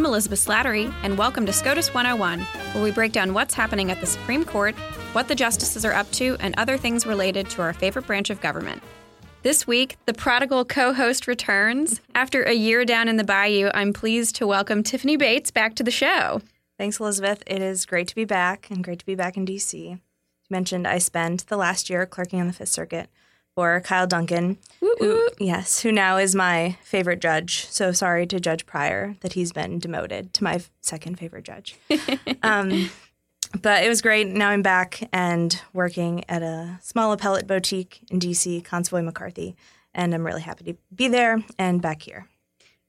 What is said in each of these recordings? I'm Elizabeth Slattery, and welcome to SCOTUS 101, where we break down what's happening at the Supreme Court, what the justices are up to, and other things related to our favorite branch of government. This week, the prodigal co-host returns. After a year down in the bayou, I'm pleased to welcome Tiffany Bates back to the show. Thanks, Elizabeth. It is great to be back, and great to be back in D.C. You mentioned I spent the last year clerking on the Fifth Circuit for Kyle Duncan, who now is my favorite judge. So sorry to Judge Pryor that he's been demoted to my second favorite judge. But it was great. Now I'm back and working at a small appellate boutique in D.C., Consovoy McCarthy, and I'm really happy to be there and back here.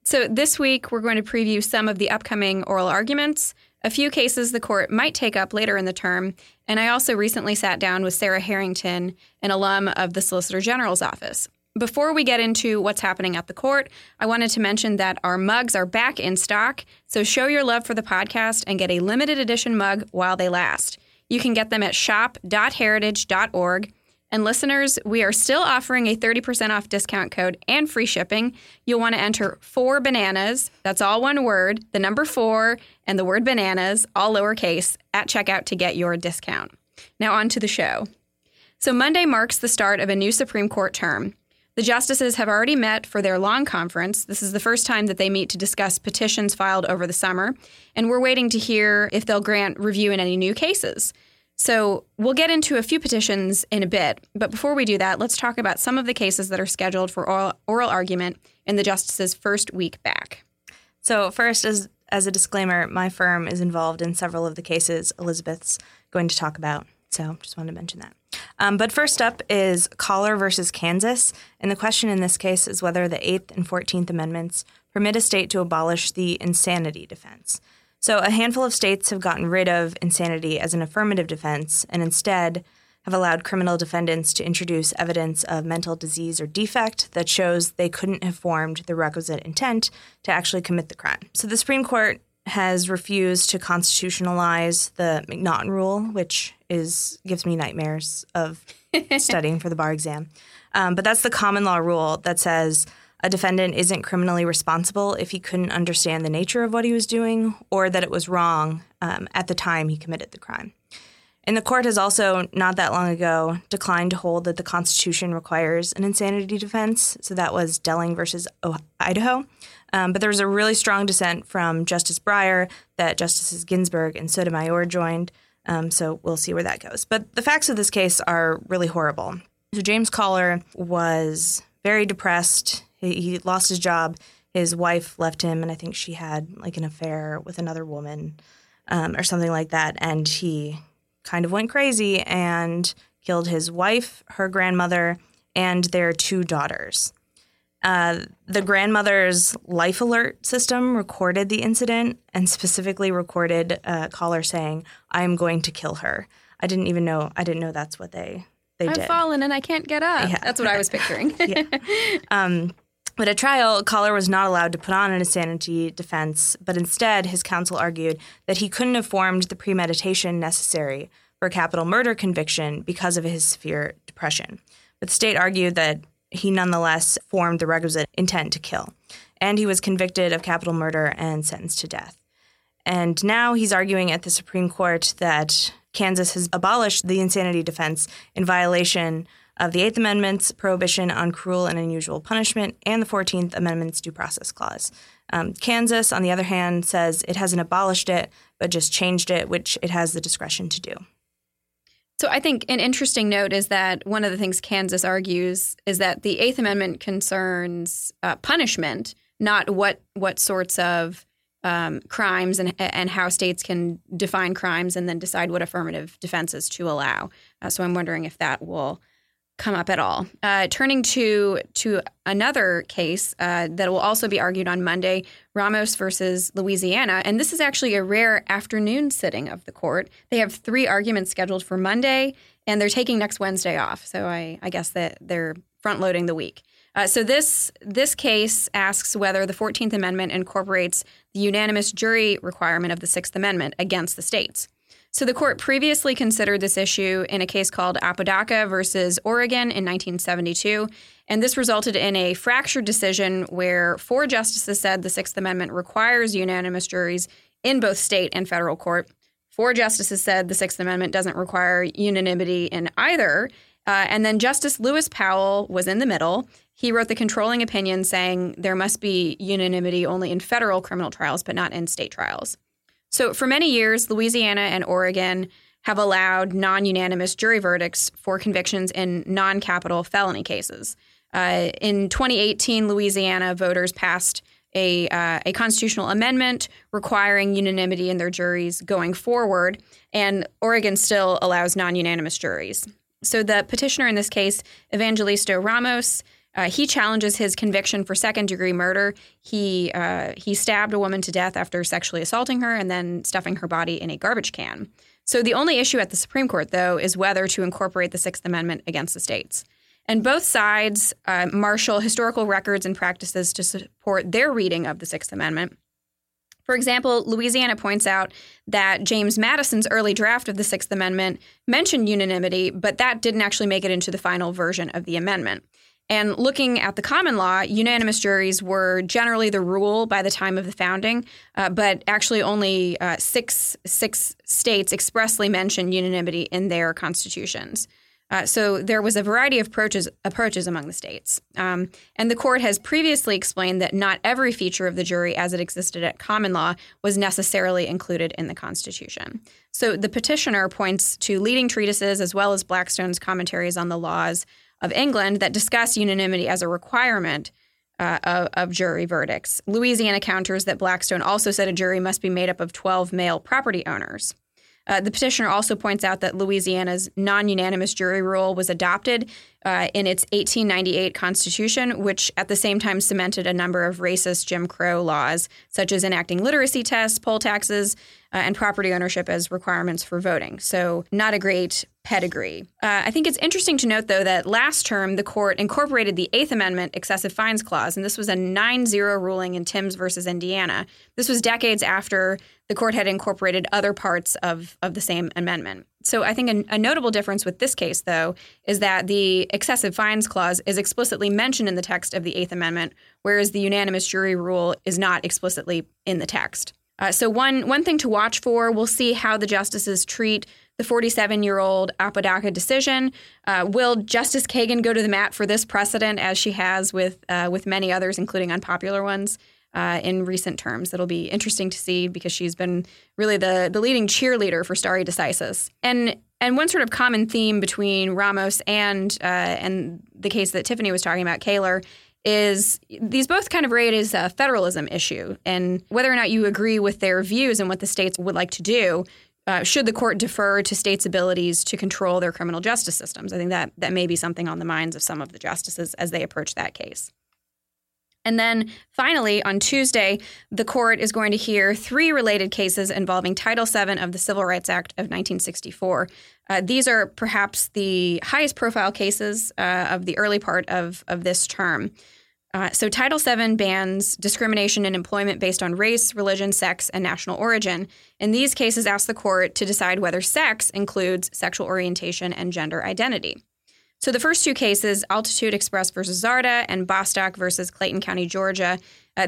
So this week we're going to preview some of the upcoming oral arguments, a few cases the court might take up later in the term, and I also recently sat down with Sarah Harrington, an alum of the Solicitor General's office. Before we get into what's happening at the court, I wanted to mention that our mugs are back in stock, so show your love for the podcast and get a limited edition mug while they last. You can get them at shop.heritage.org. And listeners, we are still offering a 30% off discount code and free shipping. You'll want to enter 4bananas, that's all one word, the number 4, and the word bananas, all lowercase, at checkout to get your discount. Now on to the show. So Monday marks the start of a new Supreme Court term. The justices have already met for their long conference. This is the first time that they meet to discuss petitions filed over the summer, and we're waiting to hear if they'll grant review in any new cases. So we'll get into a few petitions in a bit, but before we do that, let's talk about some of the cases that are scheduled for oral argument in the justices' first week back. So first, as a disclaimer, my firm is involved in several of the cases Elizabeth's going to talk about, so just wanted to mention that. But first up is Collar versus Kansas, and the question in this case is whether the 8th and 14th Amendments permit a state to abolish the insanity defense. So a handful of states have gotten rid of insanity as an affirmative defense and instead have allowed criminal defendants to introduce evidence of mental disease or defect that shows they couldn't have formed the requisite intent to actually commit the crime. So the Supreme Court has refused to constitutionalize the McNaughton rule, which gives me nightmares of studying for the bar exam. But that's the common law rule that says a defendant isn't criminally responsible if he couldn't understand the nature of what he was doing or that it was wrong at the time he committed the crime. And the court has also, not that long ago, declined to hold that the Constitution requires an insanity defense. So that was Delling versus Idaho. But there was a really strong dissent from Justice Breyer that Justices Ginsburg and Sotomayor joined. So we'll see where that goes. But the facts of this case are really horrible. So James Collar was very depressed. He lost his job. His wife left him, and I think she had like an affair with another woman or something like that. And he kind of went crazy and killed his wife, her grandmother, and their two daughters. The grandmother's life alert system recorded the incident and specifically recorded Collar saying, "I am going to kill her." I didn't know that's what they did. "I've fallen and I can't get up." Yeah. That's what I was picturing. Yeah. But at trial, Collar was not allowed to put on an insanity defense, but instead his counsel argued that he couldn't have formed the premeditation necessary for a capital murder conviction because of his severe depression. But the state argued that he nonetheless formed the requisite intent to kill, and he was convicted of capital murder and sentenced to death. And now he's arguing at the Supreme Court that Kansas has abolished the insanity defense in violation of the Eighth Amendment's prohibition on cruel and unusual punishment and the 14th Amendment's due process clause. Kansas, on the other hand, says it hasn't abolished it, but just changed it, which it has the discretion to do. So I think an interesting note is that one of the things Kansas argues is that the Eighth Amendment concerns punishment, not what sorts of crimes and how states can define crimes and then decide what affirmative defenses to allow. So I'm wondering if that will come up at all. Turning to another case that will also be argued on Monday, Ramos versus Louisiana. And this is actually a rare afternoon sitting of the court. They have three arguments scheduled for Monday, and they're taking next Wednesday off. So I guess that they're front-loading the week. So this case asks whether the 14th Amendment incorporates the unanimous jury requirement of the 6th Amendment against the states. So the court previously considered this issue in a case called Apodaca versus Oregon in 1972, and this resulted in a fractured decision where four justices said the Sixth Amendment requires unanimous juries in both state and federal court. Four justices said the Sixth Amendment doesn't require unanimity in either. And then Justice Lewis Powell was in the middle. He wrote the controlling opinion saying there must be unanimity only in federal criminal trials, but not in state trials. So for many years, Louisiana and Oregon have allowed non-unanimous jury verdicts for convictions in non-capital felony cases. In 2018, Louisiana voters passed a constitutional amendment requiring unanimity in their juries going forward, and Oregon still allows non-unanimous juries. So the petitioner in this case, Evangelisto Ramos, he challenges his conviction for second-degree murder. He stabbed a woman to death after sexually assaulting her and then stuffing her body in a garbage can. So the only issue at the Supreme Court, though, is whether to incorporate the Sixth Amendment against the states. And both sides marshal historical records and practices to support their reading of the Sixth Amendment. For example, Louisiana points out that James Madison's early draft of the Sixth Amendment mentioned unanimity, but that didn't actually make it into the final version of the amendment. And looking at the common law, unanimous juries were generally the rule by the time of the founding, but actually only six states expressly mentioned unanimity in their constitutions. So there was a variety of approaches among the states. And the court has previously explained that not every feature of the jury as it existed at common law was necessarily included in the Constitution. So the petitioner points to leading treatises as well as Blackstone's commentaries on the laws of England that discuss unanimity as a requirement of jury verdicts. Louisiana counters that Blackstone also said a jury must be made up of 12 male property owners. The petitioner also points out that Louisiana's non-unanimous jury rule was adopted in its 1898 Constitution, which at the same time cemented a number of racist Jim Crow laws, such as enacting literacy tests, poll taxes, and property ownership as requirements for voting. So not a great pedigree. I think it's interesting to note, though, that last term the court incorporated the Eighth Amendment excessive fines clause, and this was a 9-0 ruling in Timbs versus Indiana. This was decades after the court had incorporated other parts of the same amendment. So I think a notable difference with this case, though, is that the excessive fines clause is explicitly mentioned in the text of the Eighth Amendment, whereas the unanimous jury rule is not explicitly in the text. So one thing to watch for, we'll see how the justices treat the 47-year-old Apodaca decision. Will Justice Kagan go to the mat for this precedent, as she has with many others, including unpopular ones? In recent terms. It'll be interesting to see because she's been really the leading cheerleader for stare decisis. And one sort of common theme between Ramos and the case that Tiffany was talking about, Kaler, is these both kind of raise a federalism issue. And whether or not you agree with their views and what the states would like to do, should the court defer to states' abilities to control their criminal justice systems? I think that may be something on the minds of some of the justices as they approach that case. And then finally, on Tuesday, the court is going to hear three related cases involving Title VII of the Civil Rights Act of 1964. These are perhaps the highest profile cases of the early part of this term. So Title VII bans discrimination in employment based on race, religion, sex, and national origin. And these cases ask the court to decide whether sex includes sexual orientation and gender identity. So the first two cases, Altitude Express versus Zarda and Bostock versus Clayton County, Georgia,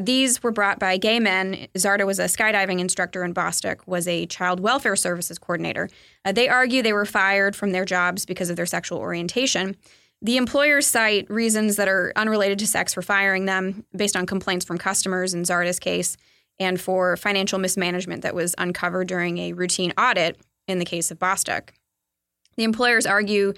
these were brought by gay men. Zarda was a skydiving instructor and Bostock was a child welfare services coordinator. They argue they were fired from their jobs because of their sexual orientation. The employers cite reasons that are unrelated to sex for firing them based on complaints from customers in Zarda's case and for financial mismanagement that was uncovered during a routine audit in the case of Bostock. The employers argue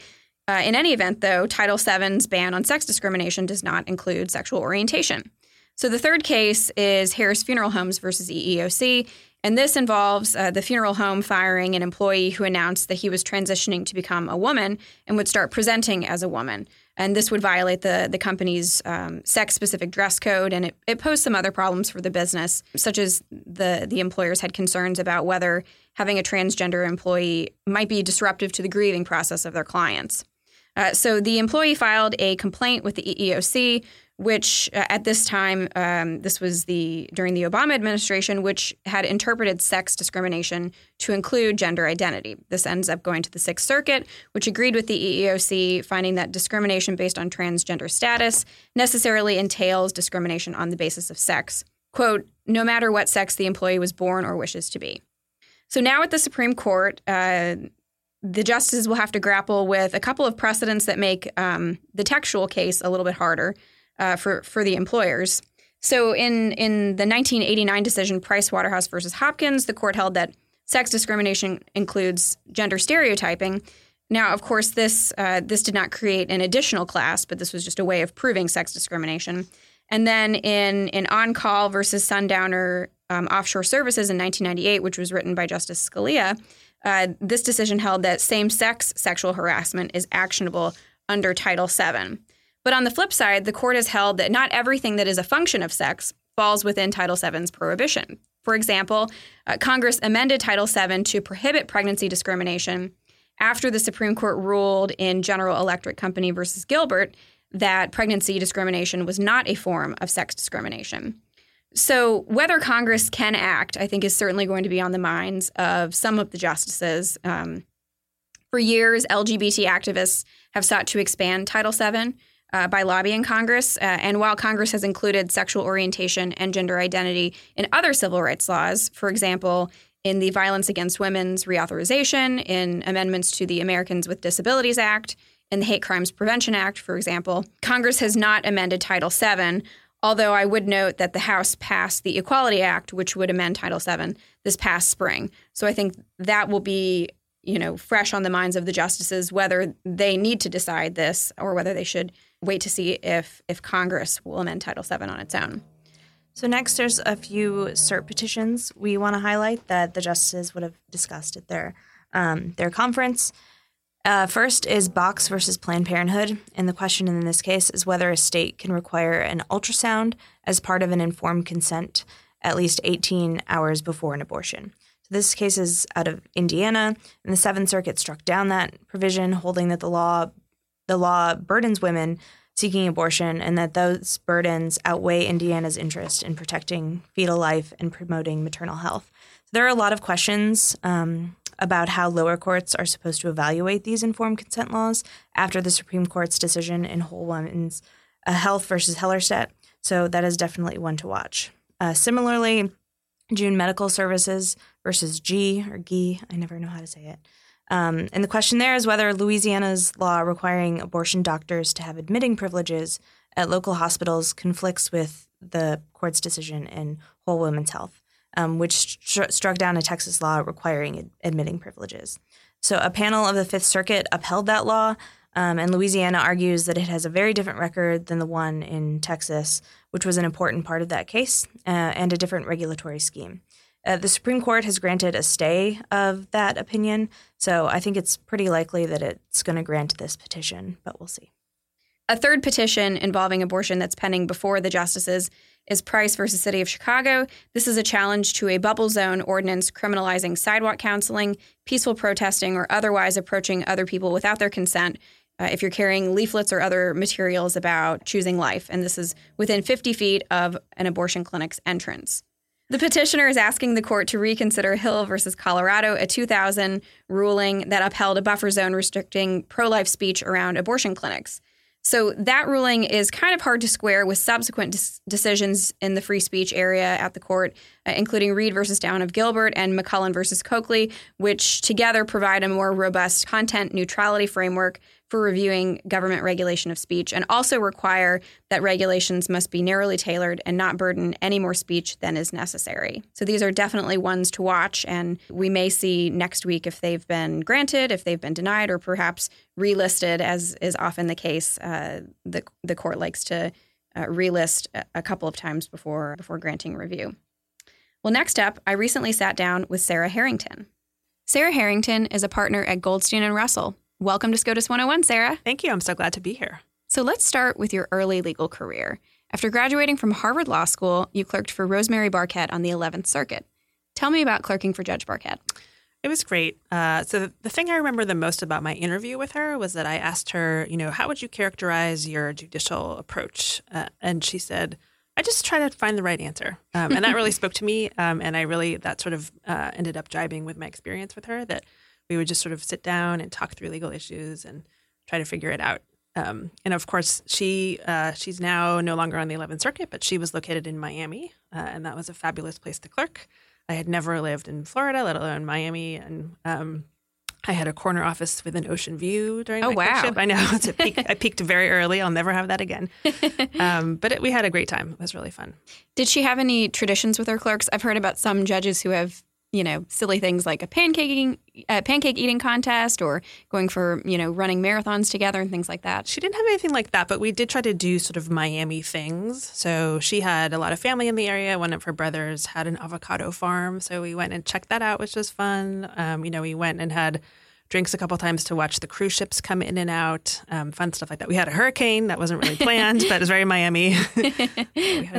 in any event, though, Title VII's ban on sex discrimination does not include sexual orientation. So the third case is Harris Funeral Homes versus EEOC, and this involves the funeral home firing an employee who announced that he was transitioning to become a woman and would start presenting as a woman. And this would violate the company's sex-specific dress code, and it posed some other problems for the business, such as the employers had concerns about whether having a transgender employee might be disruptive to the grieving process of their clients. So the employee filed a complaint with the EEOC which at this time, this was during the Obama administration, which had interpreted sex discrimination to include gender identity. This ends up going to the Sixth Circuit, which agreed with the EEOC, finding that discrimination based on transgender status necessarily entails discrimination on the basis of sex. Quote, no matter what sex the employee was born or wishes to be. So now at the Supreme Court, the justices will have to grapple with a couple of precedents that make the textual case a little bit harder for the employers. So in the 1989 decision, Price Waterhouse versus Hopkins, the court held that sex discrimination includes gender stereotyping. Now, of course, this did not create an additional class, but this was just a way of proving sex discrimination. And then in Oncale versus Sundowner Offshore Services in 1998, which was written by Justice Scalia, this decision held that same-sex sexual harassment is actionable under Title VII. But on the flip side, the court has held that not everything that is a function of sex falls within Title VII's prohibition. For example, Congress amended Title VII to prohibit pregnancy discrimination after the Supreme Court ruled in General Electric Company versus Gilbert that pregnancy discrimination was not a form of sex discrimination. So whether Congress can act, I think, is certainly going to be on the minds of some of the justices. For years, LGBT activists have sought to expand Title VII by lobbying Congress. And while Congress has included sexual orientation and gender identity in other civil rights laws, for example, in the Violence Against Women's Reauthorization, in amendments to the Americans with Disabilities Act, in the Hate Crimes Prevention Act, for example, Congress has not amended Title VII. Although I would note that the House passed the Equality Act, which would amend Title VII this past spring. So I think that will be, fresh on the minds of the justices, whether they need to decide this or whether they should wait to see if Congress will amend Title VII on its own. So next, there's a few cert petitions we want to highlight that the justices would have discussed at their conference. First is Box versus Planned Parenthood, and the question in this case is whether a state can require an ultrasound as part of an informed consent at least 18 hours before an abortion. So this case is out of Indiana, and the Seventh Circuit struck down that provision, holding that the law burdens women seeking abortion and that those burdens outweigh Indiana's interest in protecting fetal life and promoting maternal health. So there are a lot of questions about how lower courts are supposed to evaluate these informed consent laws after the Supreme Court's decision in Whole Woman's Health versus Hellerstedt. So that is definitely one to watch. Similarly, June Medical Services versus Gee, I never know how to say it. And the question there is whether Louisiana's law requiring abortion doctors to have admitting privileges at local hospitals conflicts with the court's decision in Whole Woman's Health, which struck down a Texas law requiring admitting privileges. So a panel of the Fifth Circuit upheld that law, and Louisiana argues that it has a very different record than the one in Texas, which was an important part of that case, and a different regulatory scheme. The Supreme Court has granted a stay of that opinion, so I think it's pretty likely that it's going to grant this petition, but we'll see. A third petition involving abortion that's pending before the justices is Price versus City of Chicago. This is a challenge to a bubble zone ordinance criminalizing sidewalk counseling, peaceful protesting, or otherwise approaching other people without their consent if you're carrying leaflets or other materials about choosing life. And this is within 50 feet of an abortion clinic's entrance. The petitioner is asking the court to reconsider Hill versus Colorado, a 2000 ruling that upheld a buffer zone restricting pro-life speech around abortion clinics. So that ruling is kind of hard to square with subsequent decisions in the free speech area at the court, including Reed versus Town of Gilbert and McCullen versus Coakley, which together provide a more robust content neutrality framework for reviewing government regulation of speech and also require that regulations must be narrowly tailored and not burden any more speech than is necessary. So these are definitely ones to watch, and we may see next week if they've been granted, if they've been denied, or perhaps relisted, as is often the case. The court likes to relist a couple of times before granting review. Well, next up, I recently sat down with Sarah Harrington. Sarah Harrington is a partner at Goldstein and Russell. Welcome to SCOTUS 101, Sarah. Thank you. I'm so glad to be here. So let's start with your early legal career. After graduating from Harvard Law School, you clerked for Rosemary Barquette on the 11th Circuit. Tell me about clerking for Judge Barquette. It was great. So the thing I remember the most about my interview with her was that I asked her, you know, how would you characterize your judicial approach? And she said, I just try to find the right answer. And that really spoke to me. And I really, that sort of ended up jibing with my experience with her, that we would just sort of sit down and talk through legal issues and try to figure it out. And of course, she's now no longer on the 11th Circuit, but she was located in Miami. And that was a fabulous place to clerk. I had never lived in Florida, let alone Miami. And I had a corner office with an ocean view during my clerkship. I know. It's a peak, I peaked very early. I'll never have that again. But we had a great time. It was really fun. Did she have any traditions with her clerks? I've heard about some judges who have, you know, silly things like a pancake eating contest or going for, you know, running marathons together and things like that. She didn't have anything like that, but we did try to do sort of Miami things. So she had a lot of family in the area. One of her brothers had an avocado farm. So we went and checked that out, which was fun. You know, we went and had drinks a couple times to watch the cruise ships come in and out, fun stuff like that. We had a hurricane that wasn't really planned, but it was very Miami. We had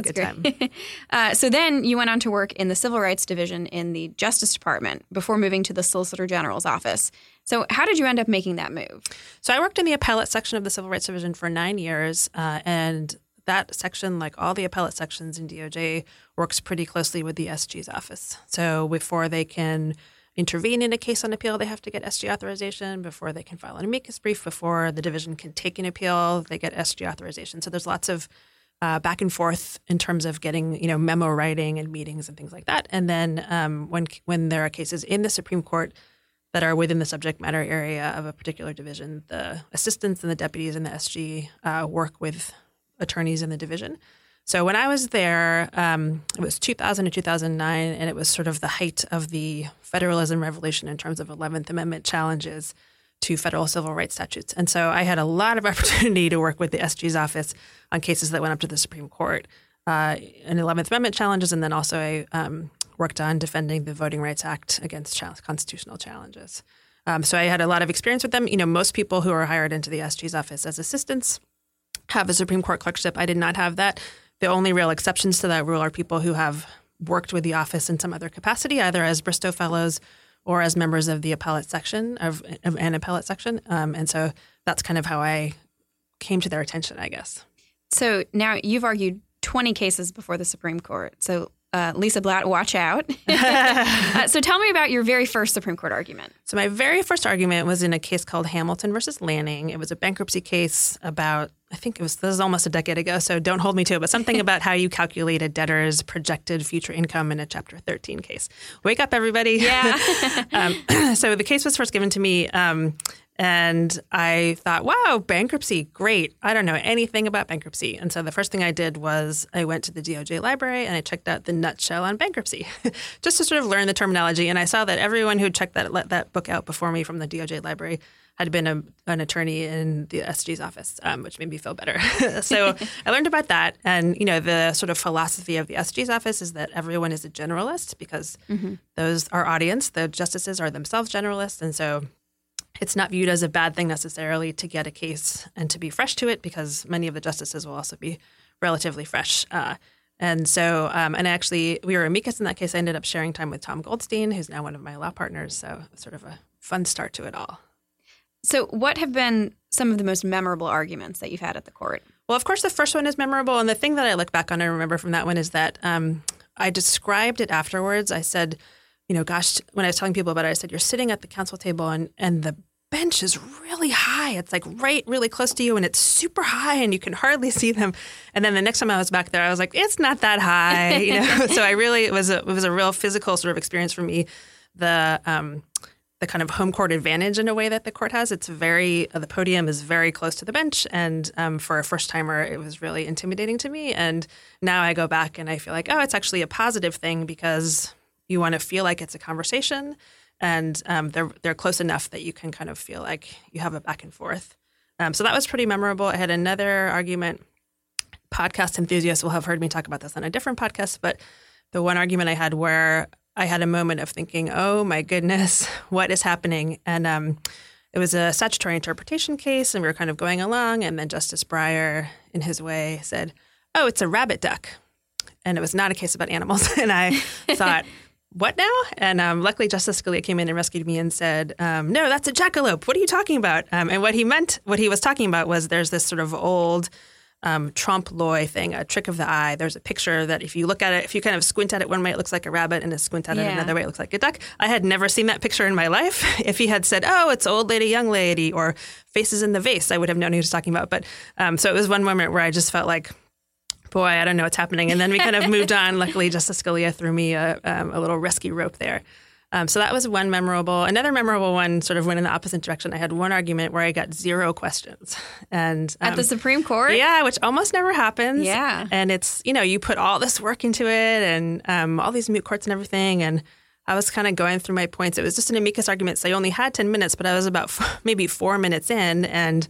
That's a good great. Time. So then you went on to work in the Civil Rights Division in the Justice Department before moving to the Solicitor General's office. So how did you end up making that move? So I worked in the appellate section of the Civil Rights Division for 9 years, and that section, like all the appellate sections in DOJ, works pretty closely with the SG's office. So before they can intervene in a case on appeal, they have to get SG authorization. Before they can file an amicus brief, before the division can take an appeal, they get SG authorization. So there's lots of back and forth in terms of getting, you know, memo writing and meetings and things like that. And then when there are cases in the Supreme Court that are within the subject matter area of a particular division, the assistants and the deputies in the SG work with attorneys in the division. So when I was there, it was 2000 to 2009, and it was sort of the height of the federalism revolution in terms of 11th Amendment challenges to federal civil rights statutes. And so I had a lot of opportunity to work with the SG's office on cases that went up to the Supreme Court and 11th Amendment challenges. And then also I worked on defending the Voting Rights Act against constitutional challenges. So I had a lot of experience with them. You know, most people who are hired into the SG's office as assistants have a Supreme Court clerkship. I did not have that. The only real exceptions to that rule are people who have worked with the office in some other capacity, either as Bristow Fellows or as members of the appellate section of an appellate section. And so that's kind of how I came to their attention, I guess. So now you've argued 20 cases before the Supreme Court. So Lisa Blatt, watch out. So tell me about your very first Supreme Court argument. So my very first argument was in a case called Hamilton versus Lanning. It was a bankruptcy case about, I think it was, this is almost a decade ago, so don't hold me to it, but something about how you calculate a debtor's projected future income in a Chapter 13 case. Wake up, everybody. Yeah. So the case was first given to me, and I thought, wow, bankruptcy, great. I don't know anything about bankruptcy. And so the first thing I did was I went to the DOJ library and I checked out the nutshell on bankruptcy just to sort of learn the terminology. And I saw that everyone who checked that book out before me from the DOJ library had been an attorney in the SG's office, which made me feel better. So I learned about that. And, you know, the sort of philosophy of the SG's office is that everyone is a generalist because those, our audience, the justices, are themselves generalists. And so it's not viewed as a bad thing necessarily to get a case and to be fresh to it because many of the justices will also be relatively fresh. And so, and actually, we were amicus in that case. I ended up sharing time with Tom Goldstein, who's now one of my law partners. So sort of a fun start to it all. So what have been some of the most memorable arguments that you've had at the court? Well, of course, the first one is memorable. And the thing that I look back on and remember from that one is that I described it afterwards. I said, you know, gosh, when I was telling people about it, I said, you're sitting at the council table and the bench is really high. It's like really close to you and it's super high and you can hardly see them. And then the next time I was back there, I was like, it's not that high. You know, so I really, it was a real physical sort of experience for me. The kind of home court advantage in a way that the court has. It's very, the podium is very close to the bench. And for a first timer, it was really intimidating to me. And now I go back and I feel like, oh, it's actually a positive thing because you want to feel like it's a conversation and they're close enough that you can kind of feel like you have a back and forth. So that was pretty memorable. I had another argument. Podcast enthusiasts will have heard me talk about this on a different podcast, but the one argument I had where I had a moment of thinking, oh, my goodness, what is happening? And it was a statutory interpretation case, and we were kind of going along. And then Justice Breyer, in his way, said, oh, it's a rabbit duck. And it was not a case about animals. And I thought, what now? And luckily, Justice Scalia came in and rescued me and said, no, that's a jackalope. What are you talking about? And what he meant, what he was talking about was there's this sort of old trompe l'oeil thing, a trick of the eye. There's a picture that if you look at it, if you kind of squint at it one way, it looks like a rabbit, and squint at it another way, it looks like a duck. I had never seen that picture in my life. If he had said, oh, it's old lady, young lady, or faces in the vase, I would have known he was talking about. But so it was one moment where I just felt like, boy, I don't know what's happening. And then we kind of moved on. Luckily, Justice Scalia threw me a little rescue rope there. So that was one memorable. Another memorable one sort of went in the opposite direction. I had one argument where I got zero questions. And at the Supreme Court? Yeah, which almost never happens. Yeah. And it's, you know, you put all this work into it and all these moot courts and everything. And I was kind of going through my points. It was just an amicus argument. So I only had 10 minutes, but I was about maybe 4 minutes in. And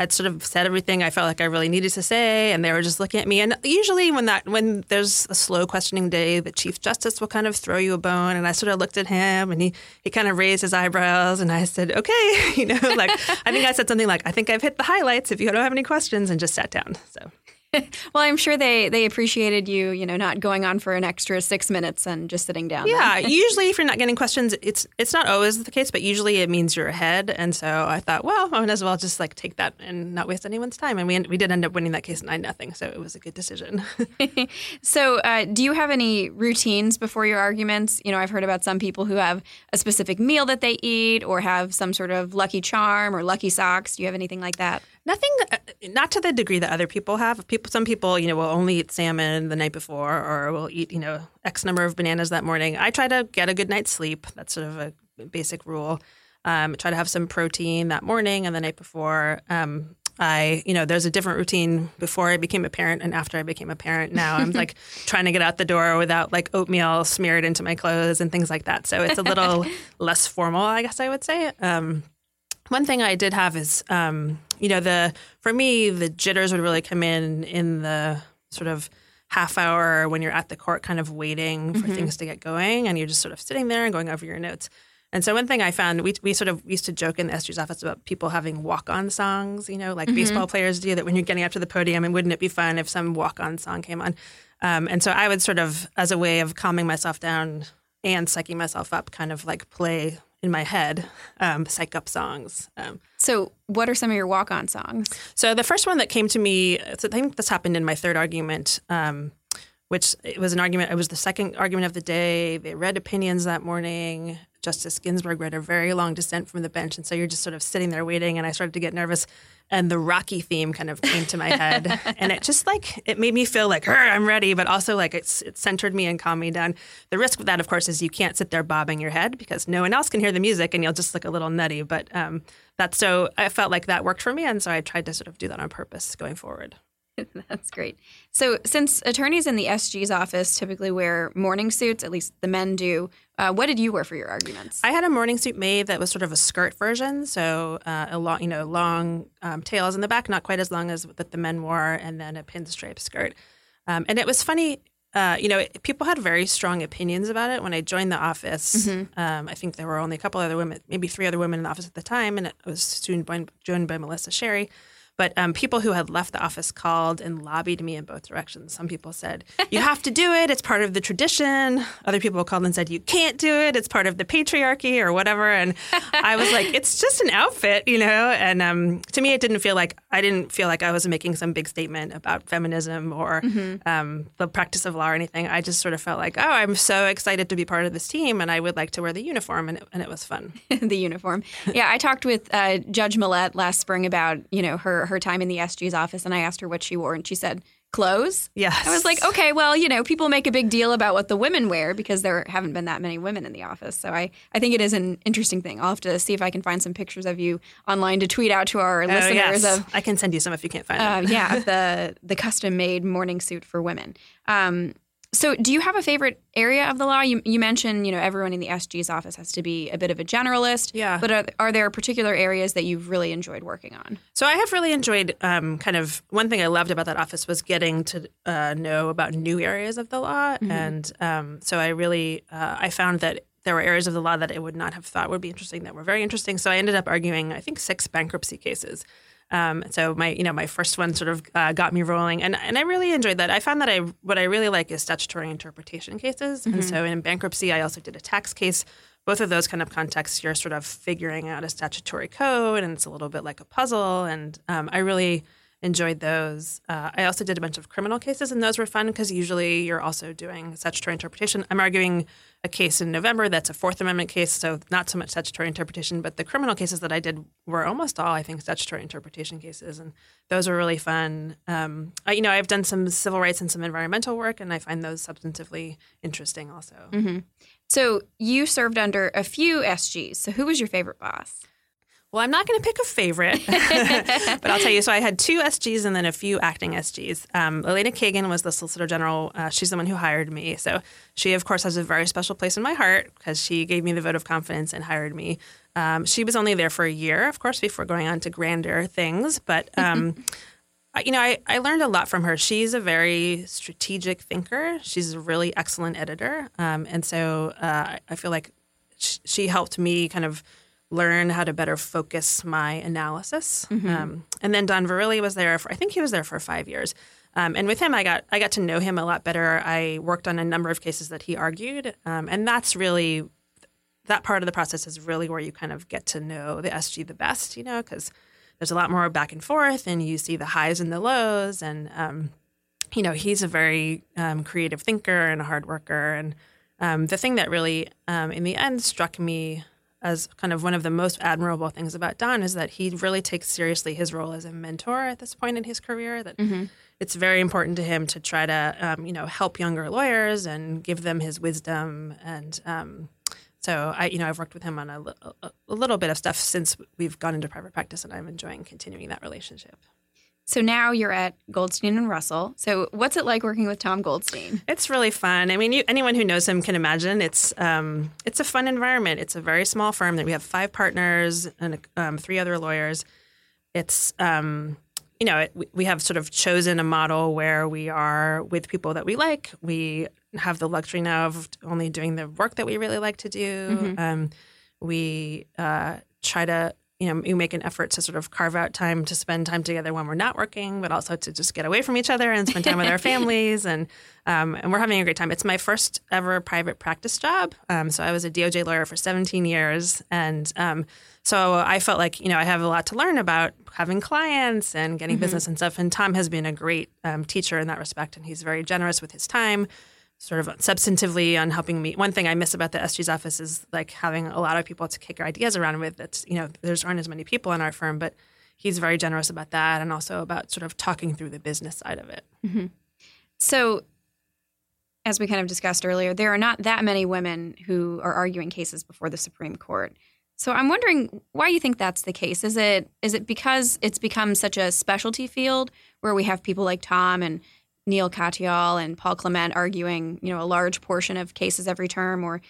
I'd sort of said everything I felt like I really needed to say, and they were just looking at me. And usually when there's a slow questioning day, the Chief Justice will kind of throw you a bone. And I sort of looked at him, and he kind of raised his eyebrows, and I said, okay. You know, like, I think I said something like, I think I've hit the highlights if you don't have any questions, and just sat down. So. Well, I'm sure they appreciated you, you know, not going on for an extra 6 minutes and just sitting down. Yeah. Usually if you're not getting questions, it's not always the case, but usually it means you're ahead. And so I thought, well, I might as well just like take that and not waste anyone's time. And we did end up winning that case 9-0. So it was a good decision. So do you have any routines before your arguments? You know, I've heard about some people who have a specific meal that they eat or have some sort of lucky charm or lucky socks. Do you have anything like that? Nothing, not to the degree that other people have. Some people, you know, will only eat salmon the night before or will eat, you know, X number of bananas that morning. I try to get a good night's sleep. That's sort of a basic rule. Try to have some protein that morning and the night before. You know, there's a different routine before I became a parent and after I became a parent. Now I'm like trying to get out the door without like oatmeal smeared into my clothes and things like that. So it's a little less formal, I guess I would say. One thing I did have is, you know, for me, the jitters would really come in the sort of half hour when you're at the court kind of waiting for things to get going, and you're just sort of sitting there and going over your notes. And so one thing I found, we sort of used to joke in the SG's office about people having walk-on songs, you know, like baseball players do, that when you're getting up to the podium, and wouldn't it be fun if some walk-on song came on? And so I would sort of, as a way of calming myself down and psyching myself up, kind of like play in my head, psych up songs. So what are some of your walk-on songs? So the first one that came to me, so I think this happened in my third argument, which it was an argument. It was the second argument of the day. They read opinions that morning. Justice Ginsburg read a very long dissent from the bench. And so you're just sort of sitting there waiting. And I started to get nervous. And the Rocky theme kind of came to my head. And it just like, it made me feel like, I'm ready. But also like it centered me and calmed me down. The risk with that, of course, is you can't sit there bobbing your head because no one else can hear the music and you'll just look a little nutty. But so I felt like that worked for me. And so I tried to sort of do that on purpose going forward. That's great. So since attorneys in the SG's office typically wear morning suits, at least the men do, what did you wear for your arguments? I had a morning suit made that was sort of a skirt version. So long tails in the back, not quite as long as that the men wore, and then a pinstripe skirt. And it was funny. You know, people had very strong opinions about it. When I joined the office, I think there were only a couple other women, maybe three other women in the office at the time. And it was soon joined by Melissa Sherry. But people who had left the office called and lobbied me in both directions. Some people said, you have to do it. It's part of the tradition. Other people called and said, you can't do it. It's part of the patriarchy or whatever. And I was like, it's just an outfit, you know. And to me, it didn't feel like I was making some big statement about feminism or the practice of law or anything. I just sort of felt like, oh, I'm so excited to be part of this team. And I would like to wear the uniform. And it was fun. The uniform. Yeah, I talked with Judge Millett last spring about, you know, her time in the SG's office, and I asked her what she wore, and she said clothes. Yes. I was like, okay, well, you know, people make a big deal about what the women wear because there haven't been that many women in the office. So I think it is an interesting thing. I'll have to see if I can find some pictures of you online to tweet out to our listeners. Yes. I can send you some if you can't find them. Yeah, the custom-made morning suit for women. So do you have a favorite area of the law? You mentioned, you know, everyone in the SG's office has to be a bit of a generalist. Yeah. But are there particular areas that you've really enjoyed working on? So I have really enjoyed kind of one thing I loved about that office was getting to know about new areas of the law. And so I really I found that there were areas of the law that I would not have thought would be interesting that were very interesting. So I ended up arguing, I think, 6 bankruptcy cases. So my first one sort of got me rolling, and I really enjoyed that. I found that what I really like is statutory interpretation cases, mm-hmm. and so in bankruptcy, I also did a tax case. Both of those kind of contexts, you're sort of figuring out a statutory code, and it's a little bit like a puzzle. And I really enjoyed those. I also did a bunch of criminal cases, and those were fun because usually you're also doing statutory interpretation. I'm arguing a case in November that's a Fourth Amendment case, so not so much statutory interpretation, but the criminal cases that I did were almost all, I think, statutory interpretation cases, and those were really fun. I've done some civil rights and some environmental work, and I find those substantively interesting also. Mm-hmm. So you served under a few SGs. So who was your favorite boss? Well, I'm not going to pick a favorite, but I'll tell you. So I had two SGs and then a few acting SGs. Elena Kagan was the Solicitor General. She's the one who hired me. So she, of course, has a very special place in my heart because she gave me the vote of confidence and hired me. She was only there for a year, of course, before going on to grander things. But, I learned a lot from her. She's a very strategic thinker. She's a really excellent editor. And so I feel like she helped me kind of learn how to better focus my analysis. Mm-hmm. And then Don Verrilli was there. I think he was there for 5 years. And with him, I got to know him a lot better. I worked on a number of cases that he argued. And that's really, that part of the process is really where you kind of get to know the SG the best, because there's a lot more back and forth and you see the highs and the lows. And, he's a very creative thinker and a hard worker. And the thing that really, in the end, struck me as kind of one of the most admirable things about Don is that he really takes seriously his role as a mentor at this point in his career, that mm-hmm. it's very important to him to try to, help younger lawyers and give them his wisdom. And so, I've worked with him on a little bit of stuff since we've gone into private practice, and I'm enjoying continuing that relationship. So now you're at Goldstein and Russell. So what's it like working with Tom Goldstein? It's really fun. I mean, anyone who knows him can imagine it's a fun environment. It's a very small firm that we have 5 partners and 3 other lawyers. It's we have sort of chosen a model where we are with people that we like. We have the luxury now of only doing the work that we really like to do. Mm-hmm. We try to. You make an effort to sort of carve out time to spend time together when we're not working, but also to just get away from each other and spend time with our families. And we're having a great time. It's my first ever private practice job. So I was a DOJ lawyer for 17 years. And so I felt like, I have a lot to learn about having clients and getting mm-hmm. business and stuff. And Tom has been a great teacher in that respect. And he's very generous with his time, sort of substantively on helping me. One thing I miss about the SG's office is like having a lot of people to kick our ideas around with. It's, there's aren't as many people in our firm, but he's very generous about that and also about sort of talking through the business side of it. Mm-hmm. So as we kind of discussed earlier, there are not that many women who are arguing cases before the Supreme Court. So I'm wondering why you think that's the case. Is it because it's become such a specialty field where we have people like Tom and Neil Katyal and Paul Clement arguing, a large portion of cases every term, or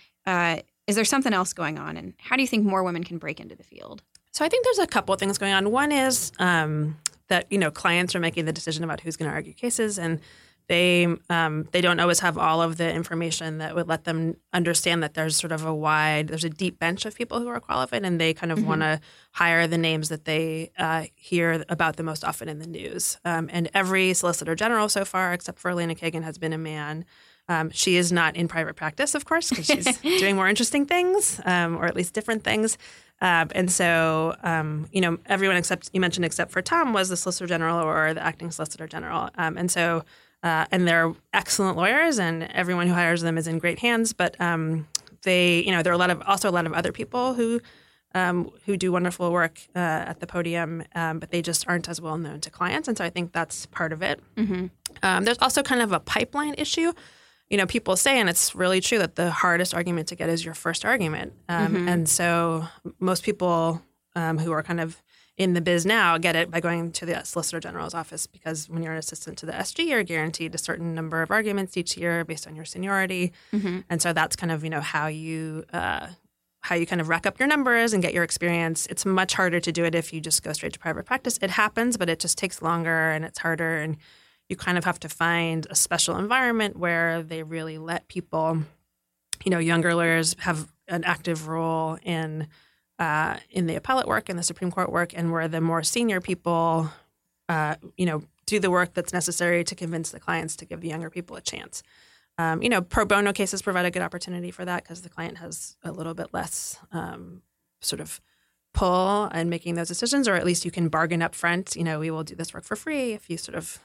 is there something else going on? And how do you think more women can break into the field? So I think there's a couple of things going on. One is that, clients are making the decision about who's going to argue cases, and they don't always have all of the information that would let them understand that there's sort of there's a deep bench of people who are qualified, and they kind of mm-hmm. want to hire the names that they hear about the most often in the news. And every Solicitor General so far, except for Elena Kagan, has been a man. She is not in private practice, of course, because she's doing more interesting things, or at least different things. And so, everyone except for Tom was the Solicitor General or the acting Solicitor General. And so... and they're excellent lawyers, and everyone who hires them is in great hands. But there are a lot of other people who do wonderful work at the podium, but they just aren't as well known to clients. And so I think that's part of it. Mm-hmm. There's also kind of a pipeline issue. People say, and it's really true, that the hardest argument to get is your first argument. Mm-hmm. And so most people who are kind of in the biz now get it by going to the Solicitor General's office, because when you're an assistant to the SG, you're guaranteed a certain number of arguments each year based on your seniority. Mm-hmm. And so that's kind of, how you kind of rack up your numbers and get your experience. It's much harder to do it if you just go straight to private practice. It happens, but it just takes longer and it's harder. And you kind of have to find a special environment where they really let people, younger lawyers have an active role in in the appellate work and the Supreme Court work, and where the more senior people, do the work that's necessary to convince the clients to give the younger people a chance. Pro bono cases provide a good opportunity for that because the client has a little bit less sort of pull in making those decisions, or at least you can bargain up front. We will do this work for free if you sort of,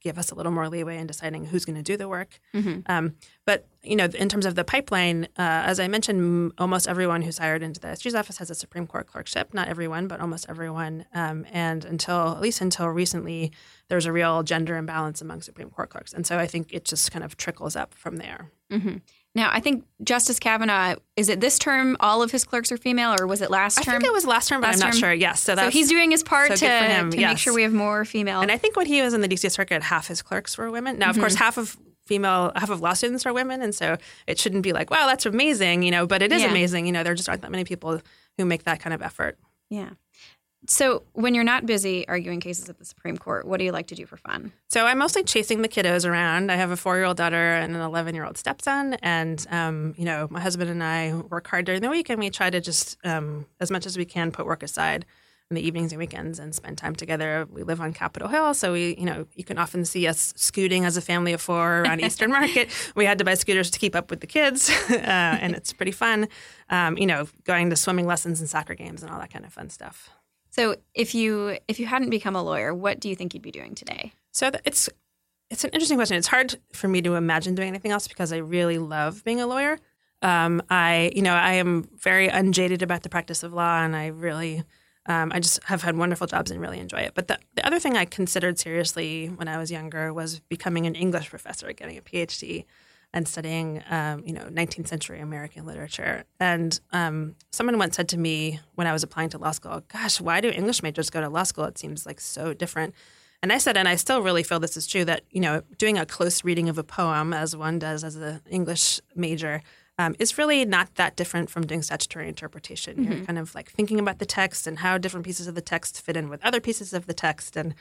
give us a little more leeway in deciding who's going to do the work. Mm-hmm. But in terms of the pipeline, as I mentioned, almost everyone who's hired into the SG's office has a Supreme Court clerkship. Not everyone, but almost everyone. And until recently, there was a real gender imbalance among Supreme Court clerks. And so I think it just kind of trickles up from there. Mm-hmm. Now, I think Justice Kavanaugh, is it this term all of his clerks are female, or was it last term? I think it was last term, but I'm not sure. Yes. So he's doing his part to make sure we have more female. And I think when he was in the D.C. Circuit, half his clerks were women. Now, of course, half of law students are women, and so it shouldn't be like, wow, that's amazing, but it is amazing. There just aren't that many people who make that kind of effort. Yeah. So when you're not busy arguing cases at the Supreme Court, what do you like to do for fun? So I'm mostly chasing the kiddos around. I have a 4-year-old daughter and an 11-year-old stepson. And, my husband and I work hard during the week, and we try to just, as much as we can, put work aside in the evenings and weekends and spend time together. We live on Capitol Hill, so you can often see us scooting as a family of 4 around Eastern Market. We had to buy scooters to keep up with the kids, and it's pretty fun, going to swimming lessons and soccer games and all that kind of fun stuff. So if you hadn't become a lawyer, what do you think you'd be doing today? So it's an interesting question. It's hard for me to imagine doing anything else because I really love being a lawyer. I am very unjaded about the practice of law, and I really I just have had wonderful jobs and really enjoy it. But the other thing I considered seriously when I was younger was becoming an English professor, getting a PhD, and studying, 19th century American literature. And someone once said to me when I was applying to law school, gosh, why do English majors go to law school? It seems like so different. And I said, and I still really feel this is true, that, doing a close reading of a poem, as one does as an English major, is really not that different from doing statutory interpretation. Mm-hmm. You're kind of like thinking about the text and how different pieces of the text fit in with other pieces of the text, and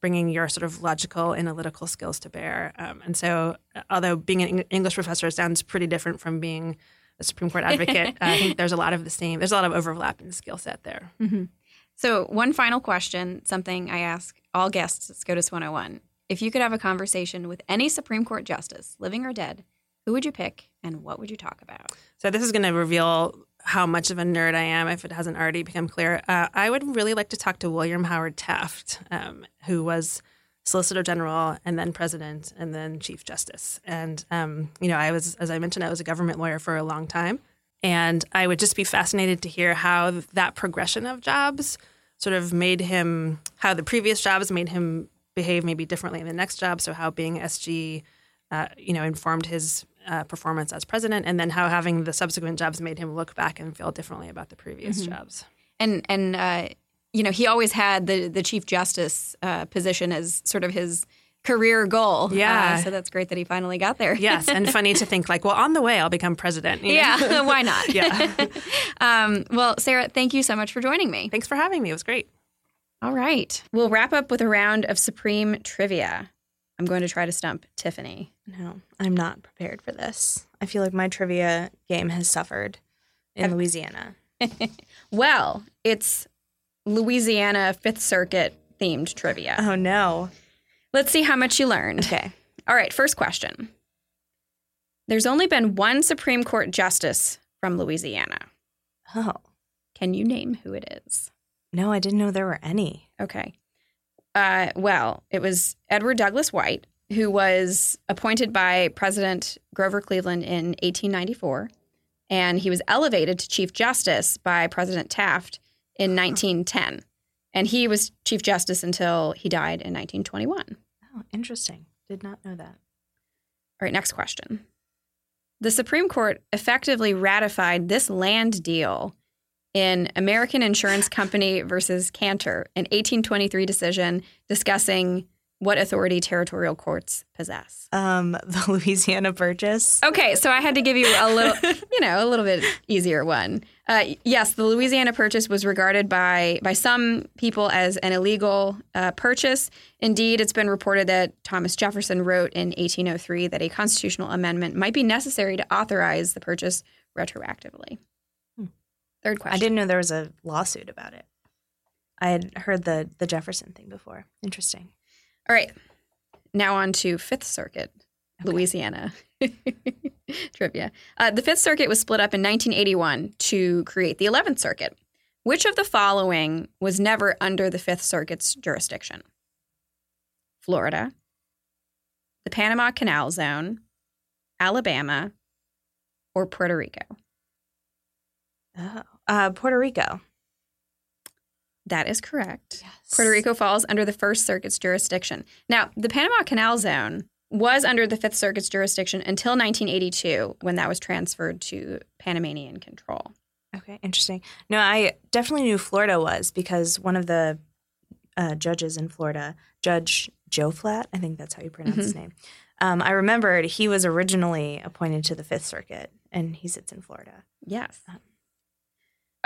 bringing your sort of logical, analytical skills to bear. And so although being an English professor sounds pretty different from being a Supreme Court advocate, I think there's a lot of the same. There's a lot of overlap in the skill set there. Mm-hmm. So one final question, something I ask all guests at SCOTUS 101. If you could have a conversation with any Supreme Court justice, living or dead, who would you pick and what would you talk about? So this is going to reveal how much of a nerd I am, if it hasn't already become clear. I would really like to talk to William Howard Taft, who was Solicitor General and then President and then Chief Justice. And, I was, as I mentioned, I was a government lawyer for a long time. And I would just be fascinated to hear how that progression of jobs sort of made him, how the previous jobs made him behave maybe differently in the next job. So how being SG, informed his performance as president, and then how having the subsequent jobs made him look back and feel differently about the previous mm-hmm. jobs. And he always had the Chief Justice position as sort of his career goal. Yeah. So that's great that he finally got there. Yes. And funny to think like, well, on the way, I'll become president. Yeah. Why not? Yeah. Well, Sarah, thank you so much for joining me. Thanks for having me. It was great. All right. We'll wrap up with a round of Supreme Trivia. I'm going to try to stump Tiffany. No, I'm not prepared for this. I feel like my trivia game has suffered in Louisiana. Well, it's Louisiana Fifth Circuit themed trivia. Oh, no. Let's see how much you learned. Okay. All right. First question. There's only been one Supreme Court justice from Louisiana. Oh. Can you name who it is? No, I didn't know there were any. Okay. Well, it was Edward Douglas White, who was appointed by President Grover Cleveland in 1894, and he was elevated to Chief Justice by President Taft in 1910. And he was Chief Justice until he died in 1921. Oh, interesting. Did not know that. All right, next question. The Supreme Court effectively ratified this land deal in American Insurance Company versus Cantor, an 1823 decision discussing what authority territorial courts possess. The Louisiana Purchase. Okay, so I had to give you a little bit easier one. Yes, the Louisiana Purchase was regarded by some people as an illegal purchase. Indeed, it's been reported that Thomas Jefferson wrote in 1803 that a constitutional amendment might be necessary to authorize the purchase retroactively. Third question. I didn't know there was a lawsuit about it. I had heard the Jefferson thing before. Interesting. All right. Now on to Fifth Circuit, okay. Louisiana trivia. The Fifth Circuit was split up in 1981 to create the 11th Circuit. Which of the following was never under the Fifth Circuit's jurisdiction? Florida, the Panama Canal Zone, Alabama, or Puerto Rico? Oh, Puerto Rico. That is correct. Yes. Puerto Rico falls under the First Circuit's jurisdiction. Now, the Panama Canal Zone was under the Fifth Circuit's jurisdiction until 1982 when that was transferred to Panamanian control. Okay, interesting. No, I definitely knew Florida was because one of the judges in Florida, Judge Joe Flatt, I think that's how you pronounce his name. I remembered he was originally appointed to the Fifth Circuit, and he sits in Florida. Yes.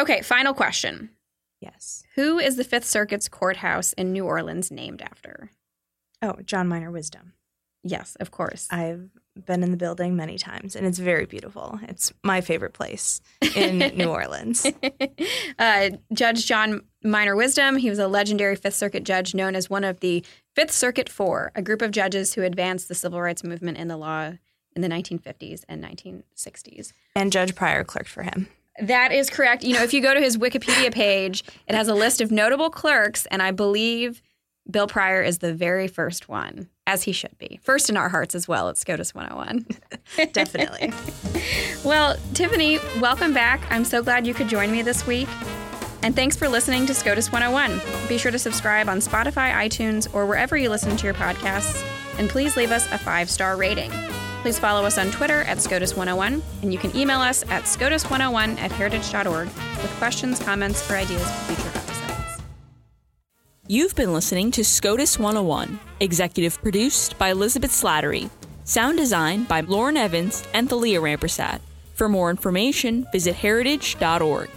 Okay, final question. Yes. Who is the Fifth Circuit's courthouse in New Orleans named after? Oh, John Minor Wisdom. Yes, of course. I've been in the building many times, and it's very beautiful. It's my favorite place in New Orleans. Judge John Minor Wisdom, he was a legendary Fifth Circuit judge known as one of the Fifth Circuit Four, a group of judges who advanced the civil rights movement and the law in the 1950s and 1960s. And Judge Pryor clerked for him. That is correct. You know, if you go to his Wikipedia page, it has a list of notable clerks, and I believe Bill Pryor is the very first one, as he should be. First in our hearts as well at SCOTUS 101. Definitely. Well, Tiffany, welcome back. I'm so glad you could join me this week. And thanks for listening to SCOTUS 101. Be sure to subscribe on Spotify, iTunes, or wherever you listen to your podcasts. And please leave us a 5-star rating. Please follow us on Twitter at SCOTUS 101, and you can email us at scotus101@heritage.org with questions, comments, or ideas for future episodes. You've been listening to SCOTUS 101, executive produced by Elizabeth Slattery, sound design by Lauren Evans and Thalia Rampersad. For more information, visit heritage.org.